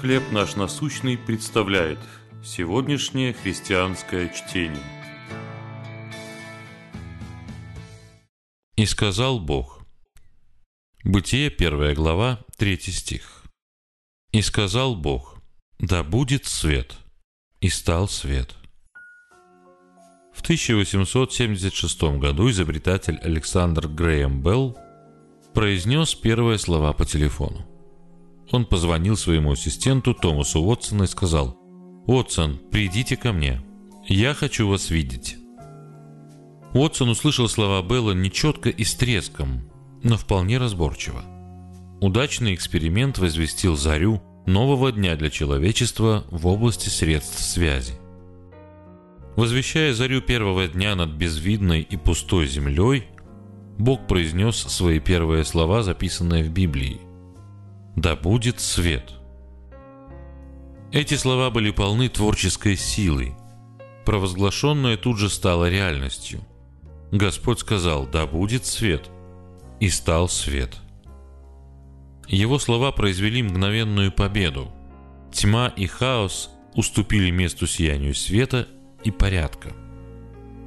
«Хлеб наш насущный» представляет сегодняшнее христианское чтение. «И сказал Бог». Бытие, 1 глава, 3 стих. «И сказал Бог, да будет свет, и стал свет». В 1876 году изобретатель Александр Грейам Белл произнес первые слова по телефону. Он позвонил своему ассистенту Томасу Уотсону и сказал: «Уотсон, придите ко мне. Я хочу вас видеть». Уотсон услышал слова Белла нечетко и с треском, но вполне разборчиво. Удачный эксперимент возвестил зарю нового дня для человечества в области средств связи. Возвещая зарю первого дня над безвидной и пустой землей, Бог произнес свои первые слова, записанные в Библии: «Да будет свет». Эти слова были полны творческой силы. Провозглашенное тут же стало реальностью. Господь сказал: «Да будет свет», и стал свет. Его слова произвели мгновенную победу. Тьма и хаос уступили месту сиянию света и порядка.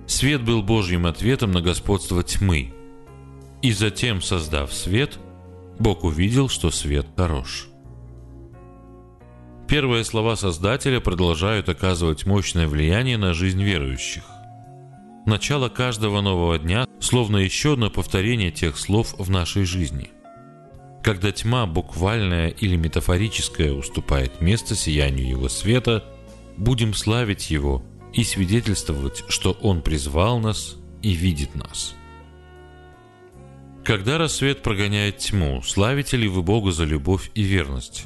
Свет был Божьим ответом на господство тьмы. И затем, создав свет, Бог увидел, что свет хорош. Первые слова Создателя продолжают оказывать мощное влияние на жизнь верующих. Начало каждого нового дня словно еще одно повторение тех слов в нашей жизни, когда тьма, буквальная или метафорическая, уступает место сиянию Его света. Будем славить Его и свидетельствовать, что Он призвал нас и видит нас. Когда рассвет прогоняет тьму, славите ли вы Бога за любовь и верность?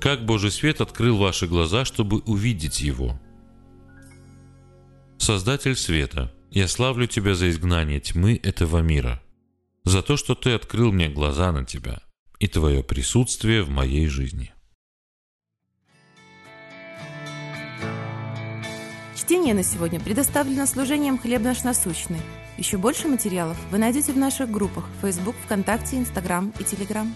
Как Божий свет открыл ваши глаза, чтобы увидеть Его? Создатель света, я славлю Тебя за изгнание тьмы этого мира, за то, что Ты открыл мне глаза на Тебя и Твое присутствие в моей жизни. Чтение на сегодня предоставлено служением «Хлеб наш насущный». Еще больше материалов вы найдете в наших группах Facebook, ВКонтакте, Instagram и Telegram.